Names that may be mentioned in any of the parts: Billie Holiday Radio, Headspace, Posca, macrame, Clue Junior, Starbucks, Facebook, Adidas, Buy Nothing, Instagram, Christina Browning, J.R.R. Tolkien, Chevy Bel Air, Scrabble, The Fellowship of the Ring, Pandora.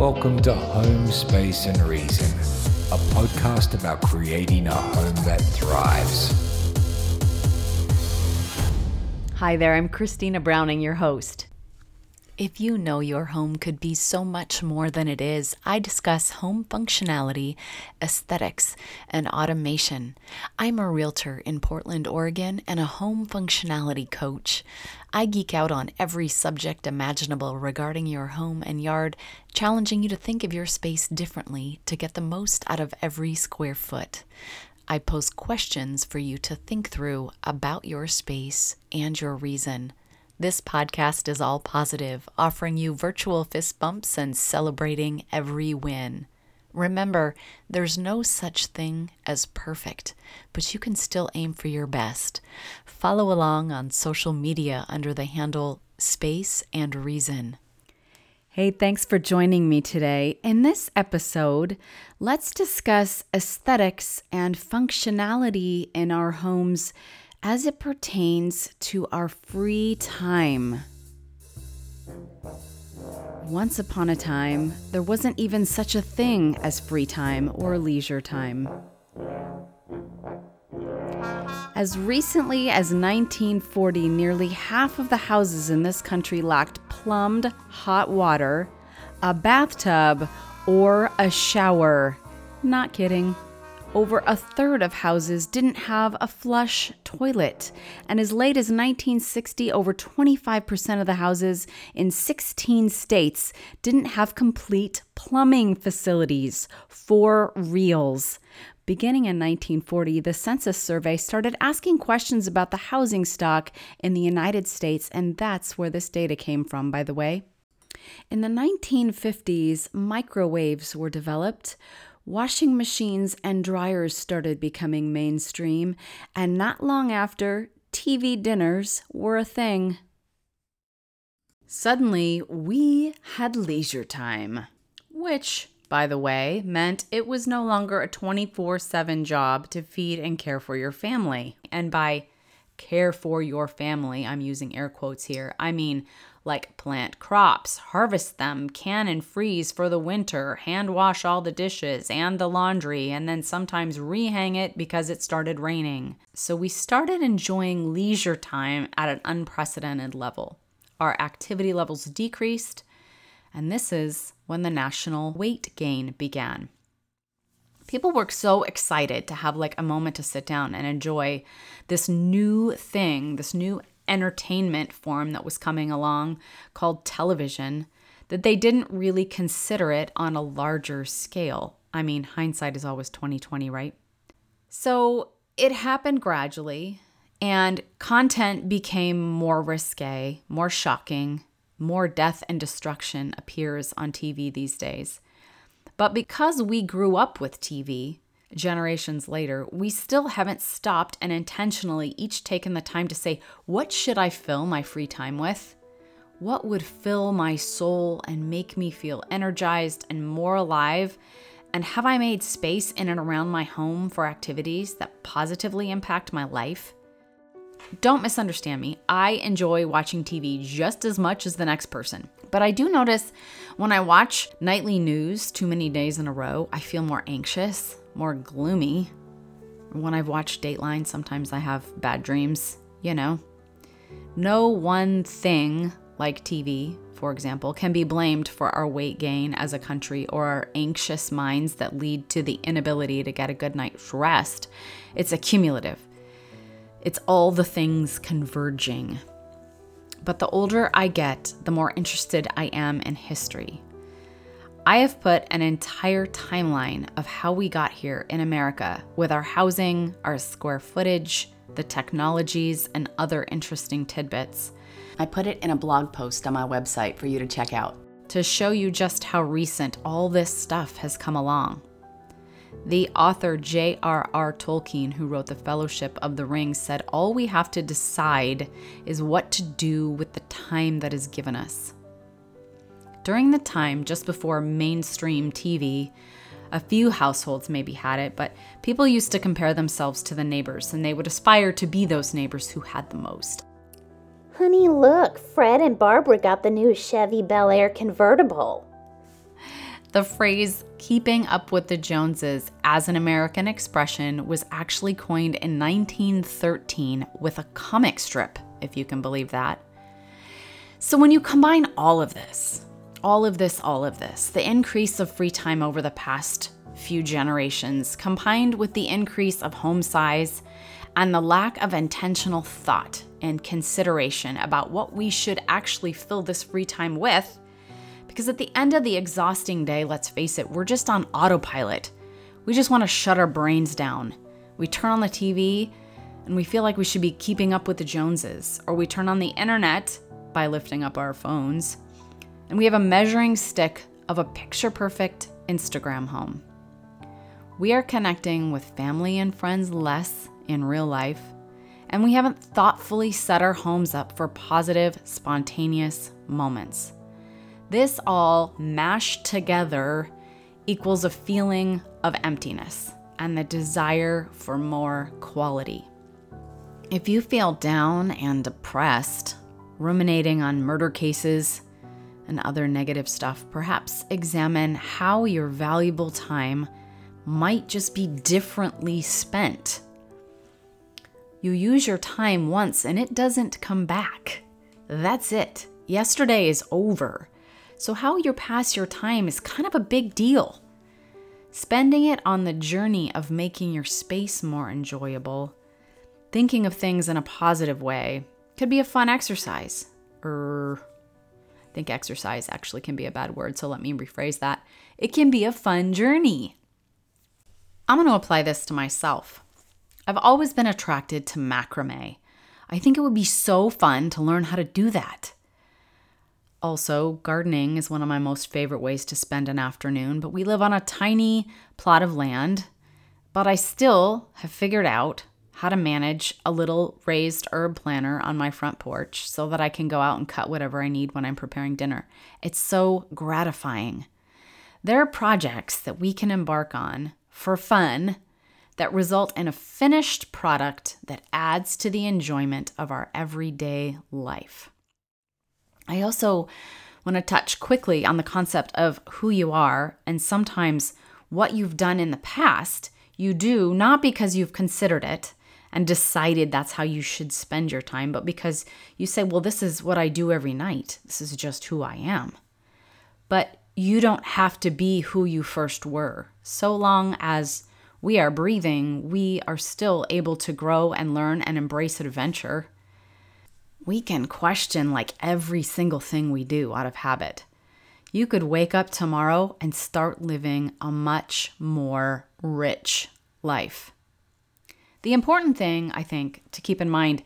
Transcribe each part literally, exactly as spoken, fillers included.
Welcome to Home, Space and Reason, a podcast about creating a home that thrives. Hi there, I'm Christina Browning, your host. If you know your home could be so much more than it is, I discuss home functionality, aesthetics, and automation. I'm a realtor in Portland, Oregon, and a home functionality coach. I geek out on every subject imaginable regarding your home and yard, challenging you to think of your space differently to get the most out of every square foot. I pose questions for you to think through about your space and your reason. This podcast is all positive, offering you virtual fist bumps and celebrating every win. Remember, there's no such thing as perfect, but you can still aim for your best. Follow along on social media under the handle Space and Reason. Hey, thanks for joining me today. In this episode, let's discuss aesthetics and functionality in our homes as it pertains to our free time. Once upon a time, there wasn't even such a thing as free time or leisure time. As recently as nineteen forty, nearly half of the houses in this country lacked plumbed hot water, a bathtub, or a shower. Not kidding. Over a third of houses didn't have a flush toilet, and as late as nineteen sixty, over twenty-five percent of the houses in sixteen states didn't have complete plumbing facilities for reals. Beginning in nineteen forty, the Census Survey started asking questions about the housing stock in the United States, and that's where this data came from, by the way. In the nineteen fifties, microwaves were developed. Washing machines and dryers started becoming mainstream, and not long after, T V dinners were a thing. Suddenly, we had leisure time, which, by the way, meant it was no longer a twenty-four seven job to feed and care for your family. And by care for your family, I'm using air quotes here, I mean like plant crops, harvest them, can and freeze for the winter, hand wash all the dishes and the laundry, and then sometimes rehang it because it started raining. So we started enjoying leisure time at an unprecedented level. Our activity levels decreased, and this is when the national weight gain began. People were so excited to have like a moment to sit down and enjoy this new thing, this new entertainment form that was coming along called television, that they didn't really consider it on a larger scale. I mean, hindsight is always twenty twenty, right? So it happened gradually, and content became more risque, more shocking, more death and destruction appears on T V these days. But because we grew up with T V, generations later, we still haven't stopped and intentionally each taken the time to say, what should I fill my free time with? What would fill my soul and make me feel energized and more alive? And have I made space in and around my home for activities that positively impact my life? Don't misunderstand me. I enjoy watching T V just as much as the next person. But I do notice when I watch nightly news too many days in a row, I feel more anxious, more gloomy. When I've watched Dateline, sometimes I have bad dreams, you know. No one thing, like T V, for example, can be blamed for our weight gain as a country or our anxious minds that lead to the inability to get a good night's rest. It's accumulative. It's all the things converging. But the older I get, the more interested I am in history. I have put an entire timeline of how we got here in America with our housing, our square footage, the technologies, and other interesting tidbits. I put it in a blog post on my website for you to check out to show you just how recent all this stuff has come along. The author J R R Tolkien, who wrote The Fellowship of the Ring, said, "All we have to decide is what to do with the time that is given us." During the time just before mainstream T V, a few households maybe had it, but people used to compare themselves to the neighbors, and they would aspire to be those neighbors who had the most. Honey, look, Fred and Barbara got the new Chevy Bel Air convertible. The phrase keeping up with the Joneses as an American expression was actually coined in nineteen thirteen with a comic strip, if you can believe that. So when you combine all of this, all of this, all of this, the increase of free time over the past few generations combined with the increase of home size and the lack of intentional thought and consideration about what we should actually fill this free time with, because at the end of the exhausting day, let's face it, we're just on autopilot. We just want to shut our brains down. We turn on the T V and we feel like we should be keeping up with the Joneses, or we turn on the internet by lifting up our phones, and we have a measuring stick of a picture-perfect Instagram home. We are connecting with family and friends less in real life, and we haven't thoughtfully set our homes up for positive, spontaneous moments. This all mashed together equals a feeling of emptiness and the desire for more quality. If you feel down and depressed, ruminating on murder cases and other negative stuff, perhaps examine how your valuable time might just be differently spent. You use your time once and it doesn't come back. That's it. Yesterday is over. So how you pass your time is kind of a big deal. Spending it on the journey of making your space more enjoyable, thinking of things in a positive way, could be a fun exercise. Er, I think exercise actually can be a bad word, so let me rephrase that. It can be a fun journey. I'm going to apply this to myself. I've always been attracted to macrame. I think it would be so fun to learn how to do that. Also, gardening is one of my most favorite ways to spend an afternoon, but we live on a tiny plot of land, but I still have figured out how to manage a little raised herb planter on my front porch so that I can go out and cut whatever I need when I'm preparing dinner. It's so gratifying. There are projects that we can embark on for fun that result in a finished product that adds to the enjoyment of our everyday life. I also want to touch quickly on the concept of who you are, and sometimes what you've done in the past, you do not because you've considered it and decided that's how you should spend your time, but because you say, well, this is what I do every night. This is just who I am. But you don't have to be who you first were. So long as we are breathing, we are still able to grow and learn and embrace adventure. We can question like every single thing we do out of habit. You could wake up tomorrow and start living a much more rich life. The important thing, I think, to keep in mind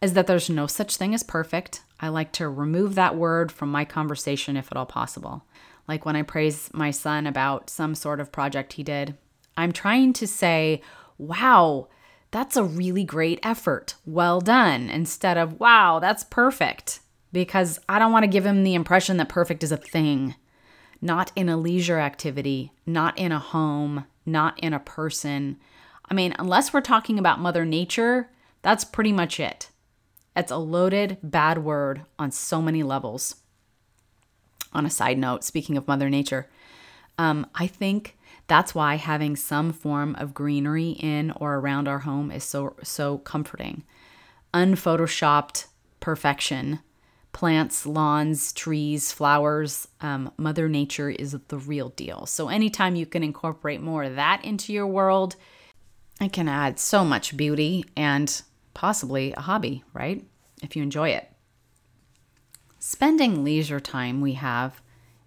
is that there's no such thing as perfect. I like to remove that word from my conversation if at all possible. Like when I praise my son about some sort of project he did, I'm trying to say, wow, that's a really great effort. Well done. Instead of, wow, that's perfect. Because I don't want to give him the impression that perfect is a thing. Not in a leisure activity, not in a home, not in a person. I mean, unless we're talking about Mother Nature, that's pretty much it. It's a loaded bad word on so many levels. On a side note, speaking of Mother Nature, um, I think that's why having some form of greenery in or around our home is so so comforting. Unphotoshopped perfection. Plants, lawns, trees, flowers. Um, Mother Nature is the real deal. So anytime you can incorporate more of that into your world, it can add so much beauty and possibly a hobby, right? If you enjoy it. Spending leisure time we have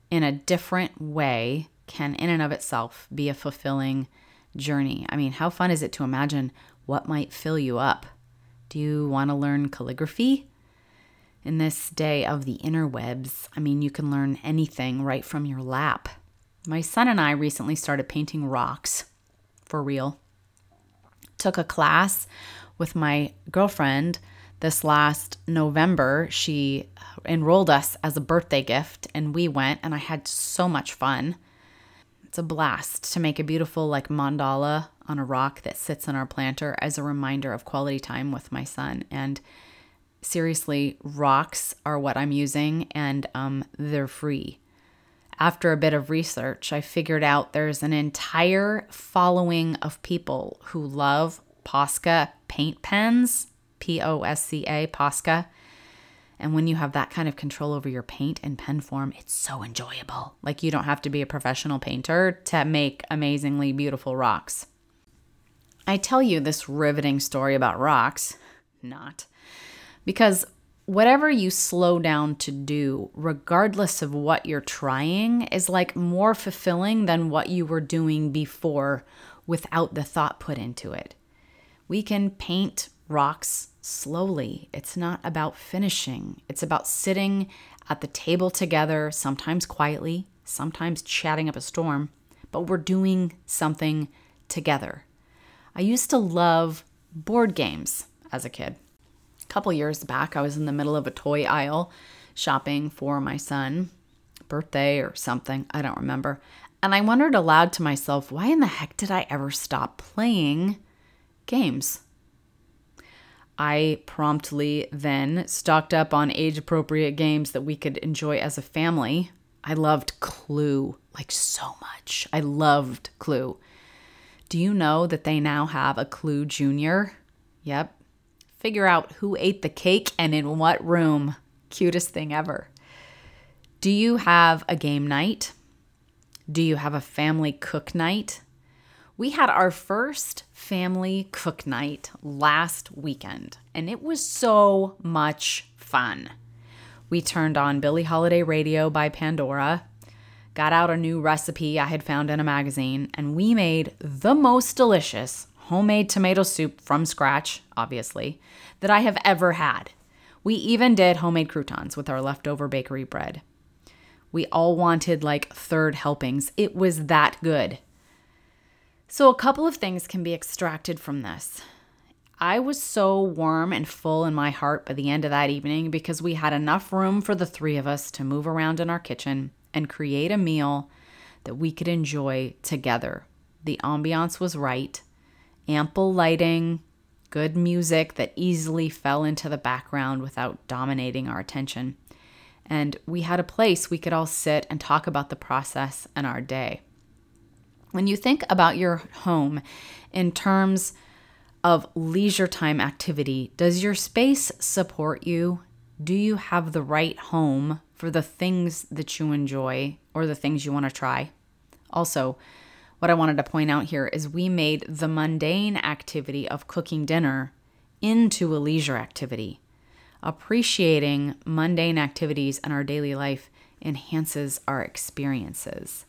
in a different way can in and of itself be a fulfilling journey. I mean, how fun is it to imagine what might fill you up? Do you want to learn calligraphy? In this day of the interwebs, I mean, you can learn anything right from your lap. My son and I recently started painting rocks, for real. Took a class with my girlfriend this last November. She enrolled us as a birthday gift and we went, and I had so much fun. It's a blast to make a beautiful like mandala on a rock that sits in our planter as a reminder of quality time with my son. And seriously, rocks are what I'm using, and um, they're free. After a bit of research, I figured out there's an entire following of people who love Posca paint pens, P O S C A, Posca. And when you have that kind of control over your paint and pen form, it's so enjoyable. Like, you don't have to be a professional painter to make amazingly beautiful rocks. I tell you this riveting story about rocks, not, because whatever you slow down to do, regardless of what you're trying, is like more fulfilling than what you were doing before without the thought put into it. We can paint rocks slowly. It's not about finishing. It's about sitting at the table together, sometimes quietly, sometimes chatting up a storm, but we're doing something together. I used to love board games as a kid. A couple years back, I was in the middle of a toy aisle shopping for my son's birthday or something. I don't remember. And I wondered aloud to myself, why in the heck did I ever stop playing games? I promptly then stocked up on age-appropriate games that we could enjoy as a family. I loved Clue, like, so much. I loved Clue. Do you know that they now have a Clue Junior? Yep. Figure out who ate the cake and in what room. Cutest thing ever. Do you have a game night? Do you have a family cook night? We had our first family cook night last weekend, and it was so much fun. We turned on Billie Holiday Radio by Pandora, got out a new recipe I had found in a magazine, and we made the most delicious homemade tomato soup from scratch, obviously, that I have ever had. We even did homemade croutons with our leftover bakery bread. We all wanted like third helpings. It was that good. So a couple of things can be extracted from this. I was so warm and full in my heart by the end of that evening because we had enough room for the three of us to move around in our kitchen and create a meal that we could enjoy together. The ambiance was right, ample lighting, good music that easily fell into the background without dominating our attention. And we had a place we could all sit and talk about the process and our day. When you think about your home in terms of leisure time activity, does your space support you? Do you have the right home for the things that you enjoy or the things you want to try? Also, what I wanted to point out here is we made the mundane activity of cooking dinner into a leisure activity. Appreciating mundane activities in our daily life enhances our experiences.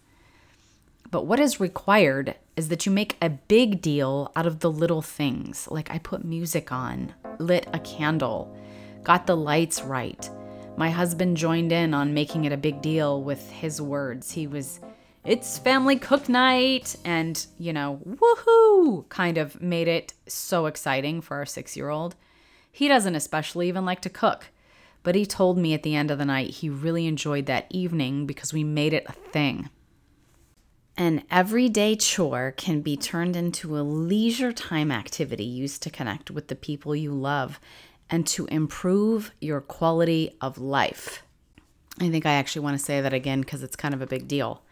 But what is required is that you make a big deal out of the little things. Like, I put music on, lit a candle, got the lights right. My husband joined in on making it a big deal with his words. He was, it's family cook night, and, you know, woohoo, kind of made it so exciting for our six-year-old. He doesn't especially even like to cook, but he told me at the end of the night he really enjoyed that evening because we made it a thing. An everyday chore can be turned into a leisure time activity used to connect with the people you love and to improve your quality of life. I think I actually want to say that again because it's kind of a big deal.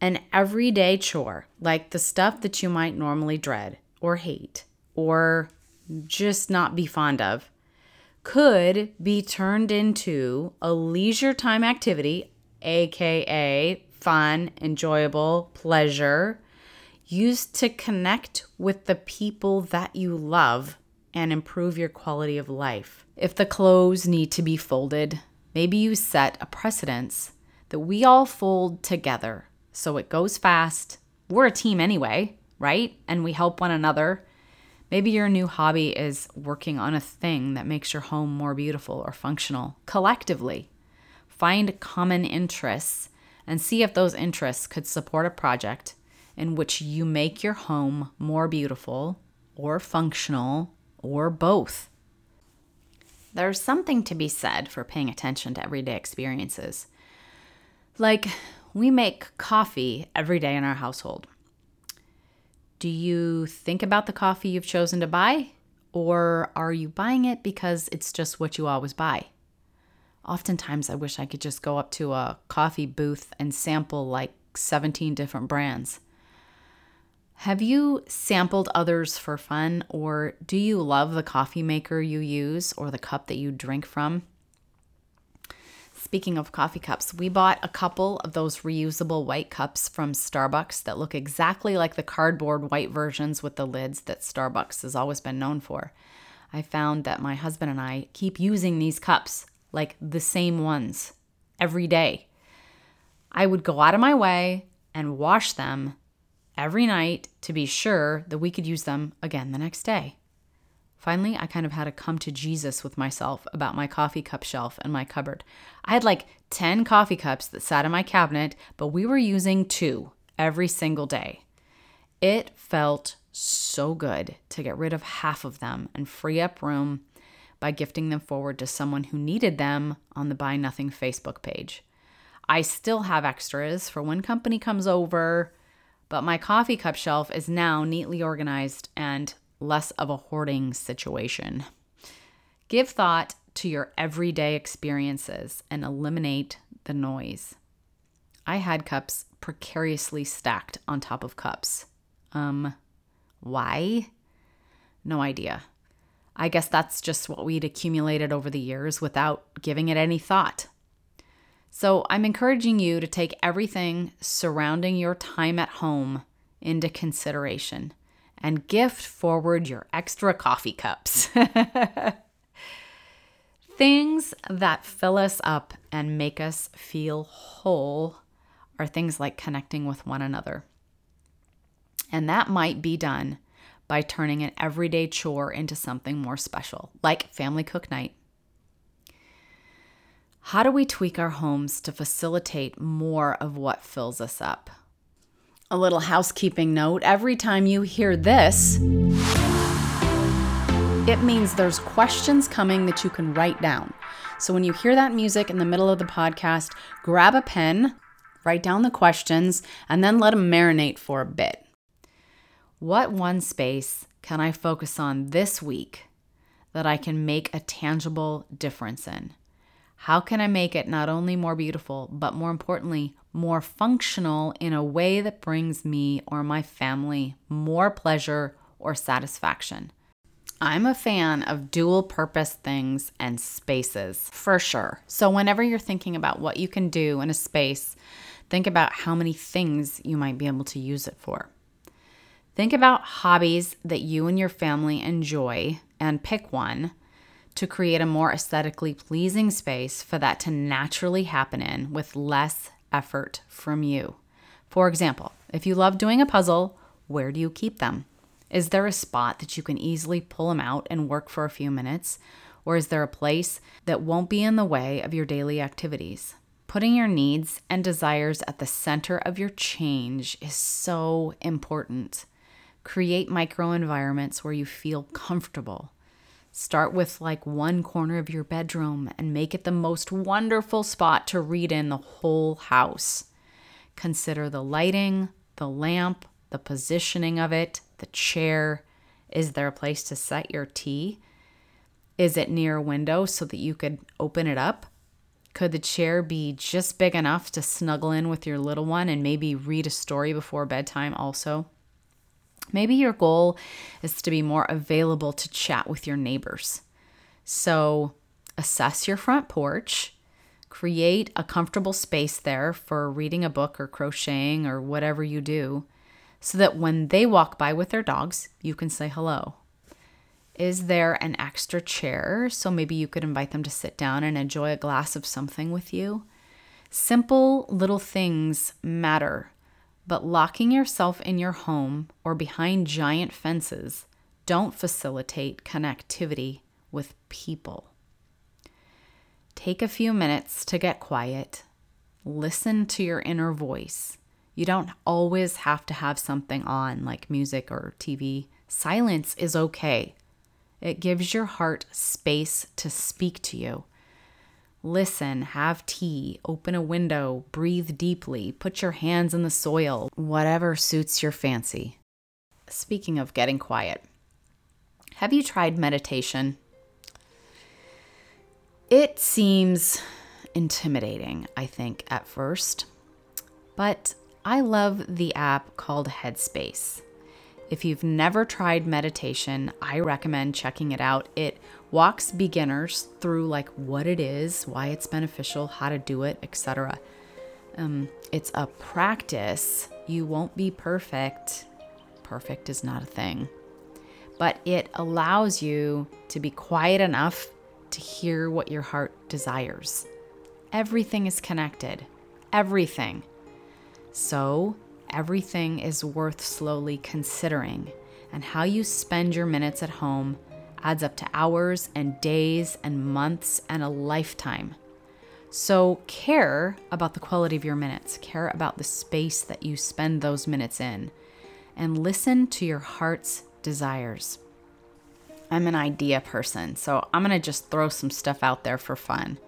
An everyday chore, like the stuff that you might normally dread or hate or just not be fond of, could be turned into a leisure time activity, aka fun, enjoyable, pleasure, used to connect with the people that you love and improve your quality of life. If the clothes need to be folded, maybe you set a precedence that we all fold together so it goes fast. We're a team anyway, right? And we help one another. Maybe your new hobby is working on a thing that makes your home more beautiful or functional. Collectively, find common interests and see if those interests could support a project in which you make your home more beautiful or functional or both. There's something to be said for paying attention to everyday experiences. Like, we make coffee every day in our household. Do you think about the coffee you've chosen to buy, or are you buying it because it's just what you always buy? Oftentimes I wish I could just go up to a coffee booth and sample like seventeen different brands. Have you sampled others for fun, or do you love the coffee maker you use or the cup that you drink from? Speaking of coffee cups, we bought a couple of those reusable white cups from Starbucks that look exactly like the cardboard white versions with the lids that Starbucks has always been known for. I found that my husband and I keep using these cups, like the same ones, every day. I would go out of my way and wash them every night to be sure that we could use them again the next day. Finally, I kind of had to come to Jesus with myself about my coffee cup shelf and my cupboard. I had like ten coffee cups that sat in my cabinet, but we were using two every single day. It felt so good to get rid of half of them and free up room by gifting them forward to someone who needed them on the Buy Nothing Facebook page. I still have extras for when company comes over, but my coffee cup shelf is now neatly organized and less of a hoarding situation. Give thought to your everyday experiences and eliminate the noise. I had cups precariously stacked on top of cups. Um, why? No idea. I guess that's just what we'd accumulated over the years without giving it any thought. So I'm encouraging you to take everything surrounding your time at home into consideration and gift forward your extra coffee cups. Things that fill us up and make us feel whole are things like connecting with one another. And that might be done by turning an everyday chore into something more special, like family cook night. How do we tweak our homes to facilitate more of what fills us up? A little housekeeping note, every time you hear this, it means there's questions coming that you can write down. So when you hear that music in the middle of the podcast, grab a pen, write down the questions, and then let them marinate for a bit. What one space can I focus on this week that I can make a tangible difference in? How can I make it not only more beautiful, but more importantly, more functional in a way that brings me or my family more pleasure or satisfaction? I'm a fan of dual-purpose things and spaces, for sure. So whenever you're thinking about what you can do in a space, think about how many things you might be able to use it for. Think about hobbies that you and your family enjoy and pick one to create a more aesthetically pleasing space for that to naturally happen in with less effort from you. For example, if you love doing a puzzle, where do you keep them? Is there a spot that you can easily pull them out and work for a few minutes? Or is there a place that won't be in the way of your daily activities? Putting your needs and desires at the center of your change is so important. Create micro environments where you feel comfortable. Start with like one corner of your bedroom and make it the most wonderful spot to read in the whole house. Consider the lighting, the lamp, the positioning of it, the chair. Is there a place to set your tea? Is it near a window so that you could open it up? Could the chair be just big enough to snuggle in with your little one and maybe read a story before bedtime also? Maybe your goal is to be more available to chat with your neighbors. So assess your front porch, create a comfortable space there for reading a book or crocheting or whatever you do, so that when they walk by with their dogs, you can say hello. Is there an extra chair? So maybe you could invite them to sit down and enjoy a glass of something with you. Simple little things matter. But locking yourself in your home or behind giant fences don't facilitate connectivity with people. Take a few minutes to get quiet. Listen to your inner voice. You don't always have to have something on like music or T V. Silence is okay. It gives your heart space to speak to you. Listen, have tea, open a window, breathe deeply, put your hands in the soil, whatever suits your fancy. Speaking of getting quiet, have you tried meditation? It seems intimidating, I think, at first. But I love the app called Headspace. If you've never tried meditation, I recommend checking it out. It walks beginners through like what it is, why it's beneficial, how to do it, et cetera. Um, it's a practice. You won't be perfect. Perfect is not a thing. But it allows you to be quiet enough to hear what your heart desires. Everything is connected. Everything. So everything is worth slowly considering, and how you spend your minutes at home adds up to hours and days and months and a lifetime. So care about the quality of your minutes, care about the space that you spend those minutes in, and listen to your heart's desires. I'm an idea person, so I'm gonna just throw some stuff out there for fun.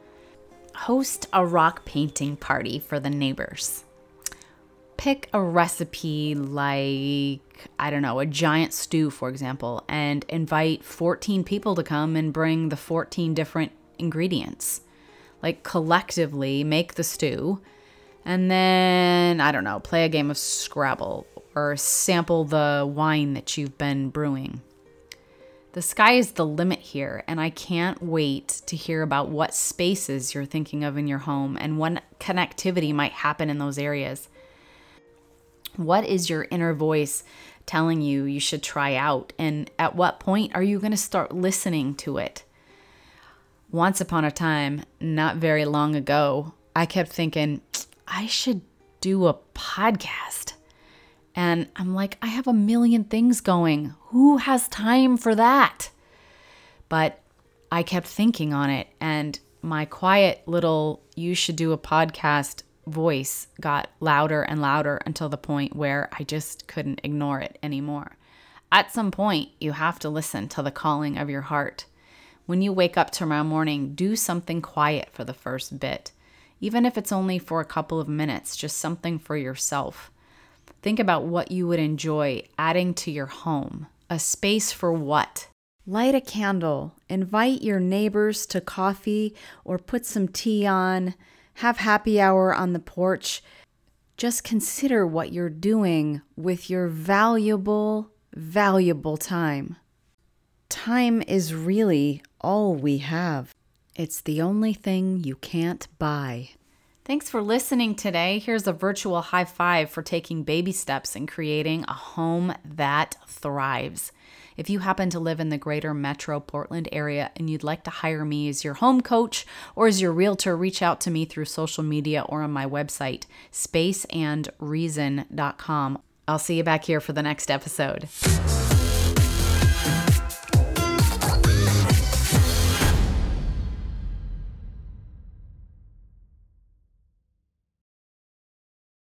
Host a rock painting party for the neighbors. Pick a recipe like, I don't know, a giant stew, for example, and invite fourteen people to come and bring the fourteen different ingredients. Like collectively make the stew and then, I don't know, play a game of Scrabble or sample the wine that you've been brewing. The sky is the limit here, and I can't wait to hear about what spaces you're thinking of in your home and what connectivity might happen in those areas. What is your inner voice telling you you should try out? And at what point are you going to start listening to it? Once upon a time, not very long ago, I kept thinking, I should do a podcast. And I'm like, I have a million things going. Who has time for that? But I kept thinking on it, and my quiet little, you should do a podcast voice got louder and louder until the point where I just couldn't ignore it anymore. At some point, you have to listen to the calling of your heart. When you wake up tomorrow morning, do something quiet for the first bit. Even if it's only for a couple of minutes, just something for yourself. Think about what you would enjoy adding to your home. A space for what? Light a candle. Invite your neighbors to coffee or put some tea on. Have happy hour on the porch. Just consider what you're doing with your valuable, valuable time. Time is really all we have. It's the only thing you can't buy. Thanks for listening today. Here's a virtual high five for taking baby steps and creating a home that thrives. If you happen to live in the greater metro Portland area and you'd like to hire me as your home coach or as your realtor, reach out to me through social media or on my website, space and reason dot com. I'll see you back here for the next episode.